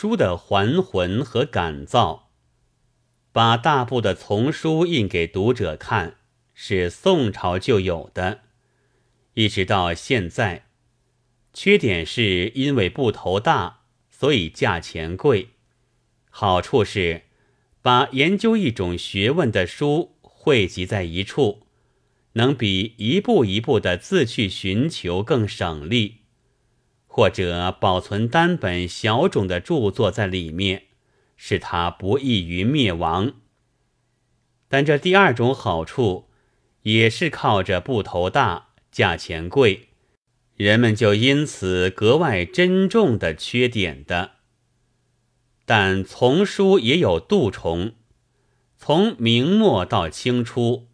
书的还魂和感造，把大部的丛书印给读者看，是宋朝就有的，一直到现在。缺点是因为部头大，所以价钱贵；好处是把研究一种学问的书汇集在一处，能比一步一步的自去寻求更省力，或者保存单本小种的著作在里面，使它不易于灭亡。但这第二种好处也是靠着部头大，价钱贵，人们就因此格外珍重的缺点的。但丛书也有蠹虫，从明末到清初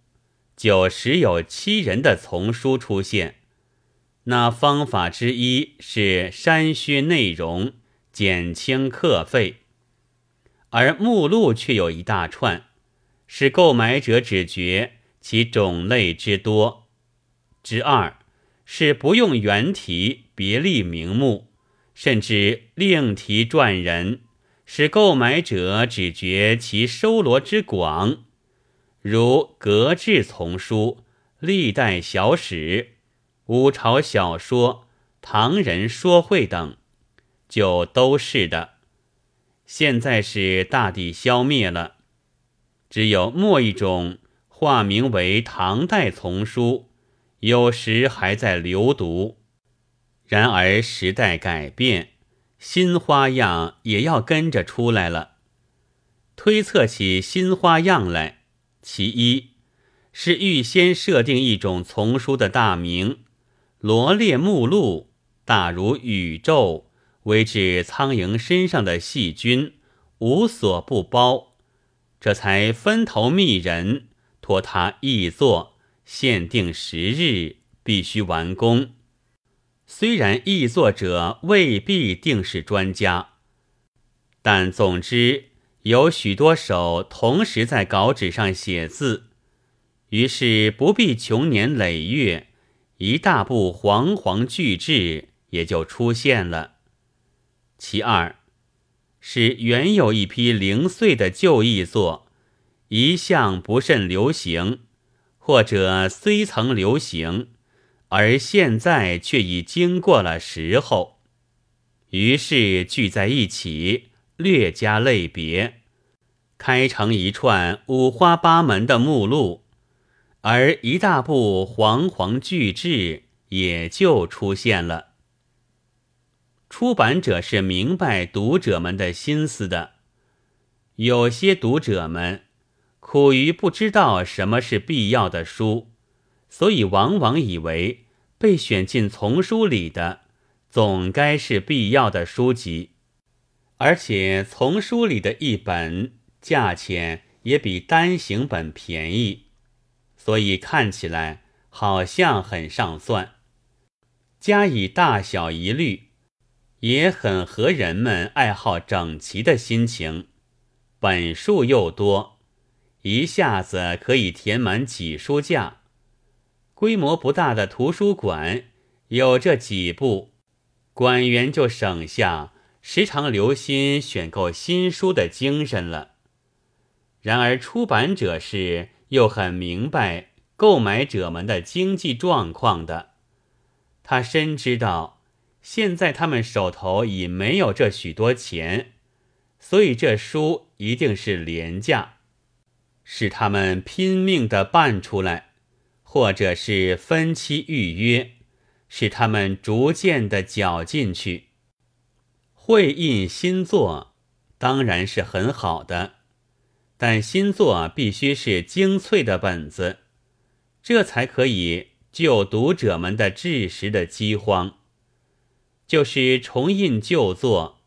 就时有7人的丛书出现。那方法之一是删削内容，减轻课费，而目录却有一大串，使购买者只觉其种类之多。之二是不用原题，别立名目，甚至另题撰人，使购买者只觉其收罗之广，如格致丛书、历代小史、五朝小说、唐人说会等，就都是的。现在是大抵消灭了，只有末一种化名为唐代丛书，有时还在流读。然而时代改变，新花样也要跟着出来了。推测起新花样来，其一是预先设定一种丛书的大名，罗列目录，大如宇宙，为至苍蝇身上的细菌，无所不包，这才分头觅人，托他译作，限定10日，必须完工。虽然译作者未必定是专家，但总之有许多手同时在稿纸上写字，于是不必穷年累月，一大部煌煌巨制也就出现了。其二是原有一批零碎的旧译作，一向不甚流行，或者虽曾流行，而现在却已经过了时候，于是聚在一起，略加类别，开成一串五花八门的目录，而一大部煌煌巨制也就出现了。出版者是明白读者们的心思的，有些读者们苦于不知道什么是必要的书，所以往往以为被选进丛书里的总该是必要的书籍，而且丛书里的一本价钱也比单行本便宜，所以看起来好像很上算。加以大小一律，也很合人们爱好整齐的心情，本数又多，一下子可以填满几书架。规模不大的图书馆有这几部，馆员就省下时常留心选购新书的精神了。然而出版者是又很明白购买者们的经济状况的，他深知道现在他们手头已没有这许多钱，所以这书一定是廉价，使他们拼命地办出来，或者是分期预约，使他们逐渐地搅进去。会印新作当然是很好的，但新作必须是精粹的本子，这才可以救读者们的知识的饥荒。就是重印旧作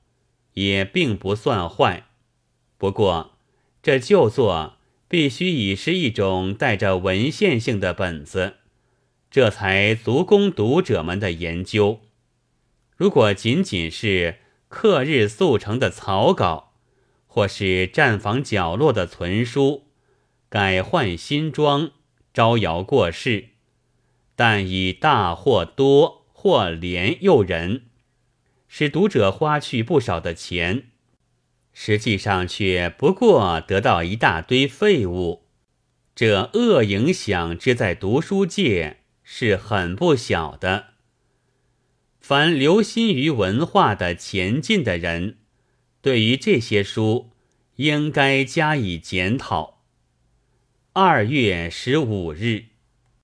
也并不算坏，不过这旧作必须已是一种带着文献性的本子，这才足供读者们的研究。如果仅仅是刻日速成的草稿，或是站房角落的存书，改换新装，招摇过市，但以大或多或廉诱人，使读者花去不少的钱，实际上却不过得到一大堆废物。这恶影响之在读书界是很不小的。凡留心于文化的前进的人，对于这些书应该加以检讨。2月15日。